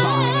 fire.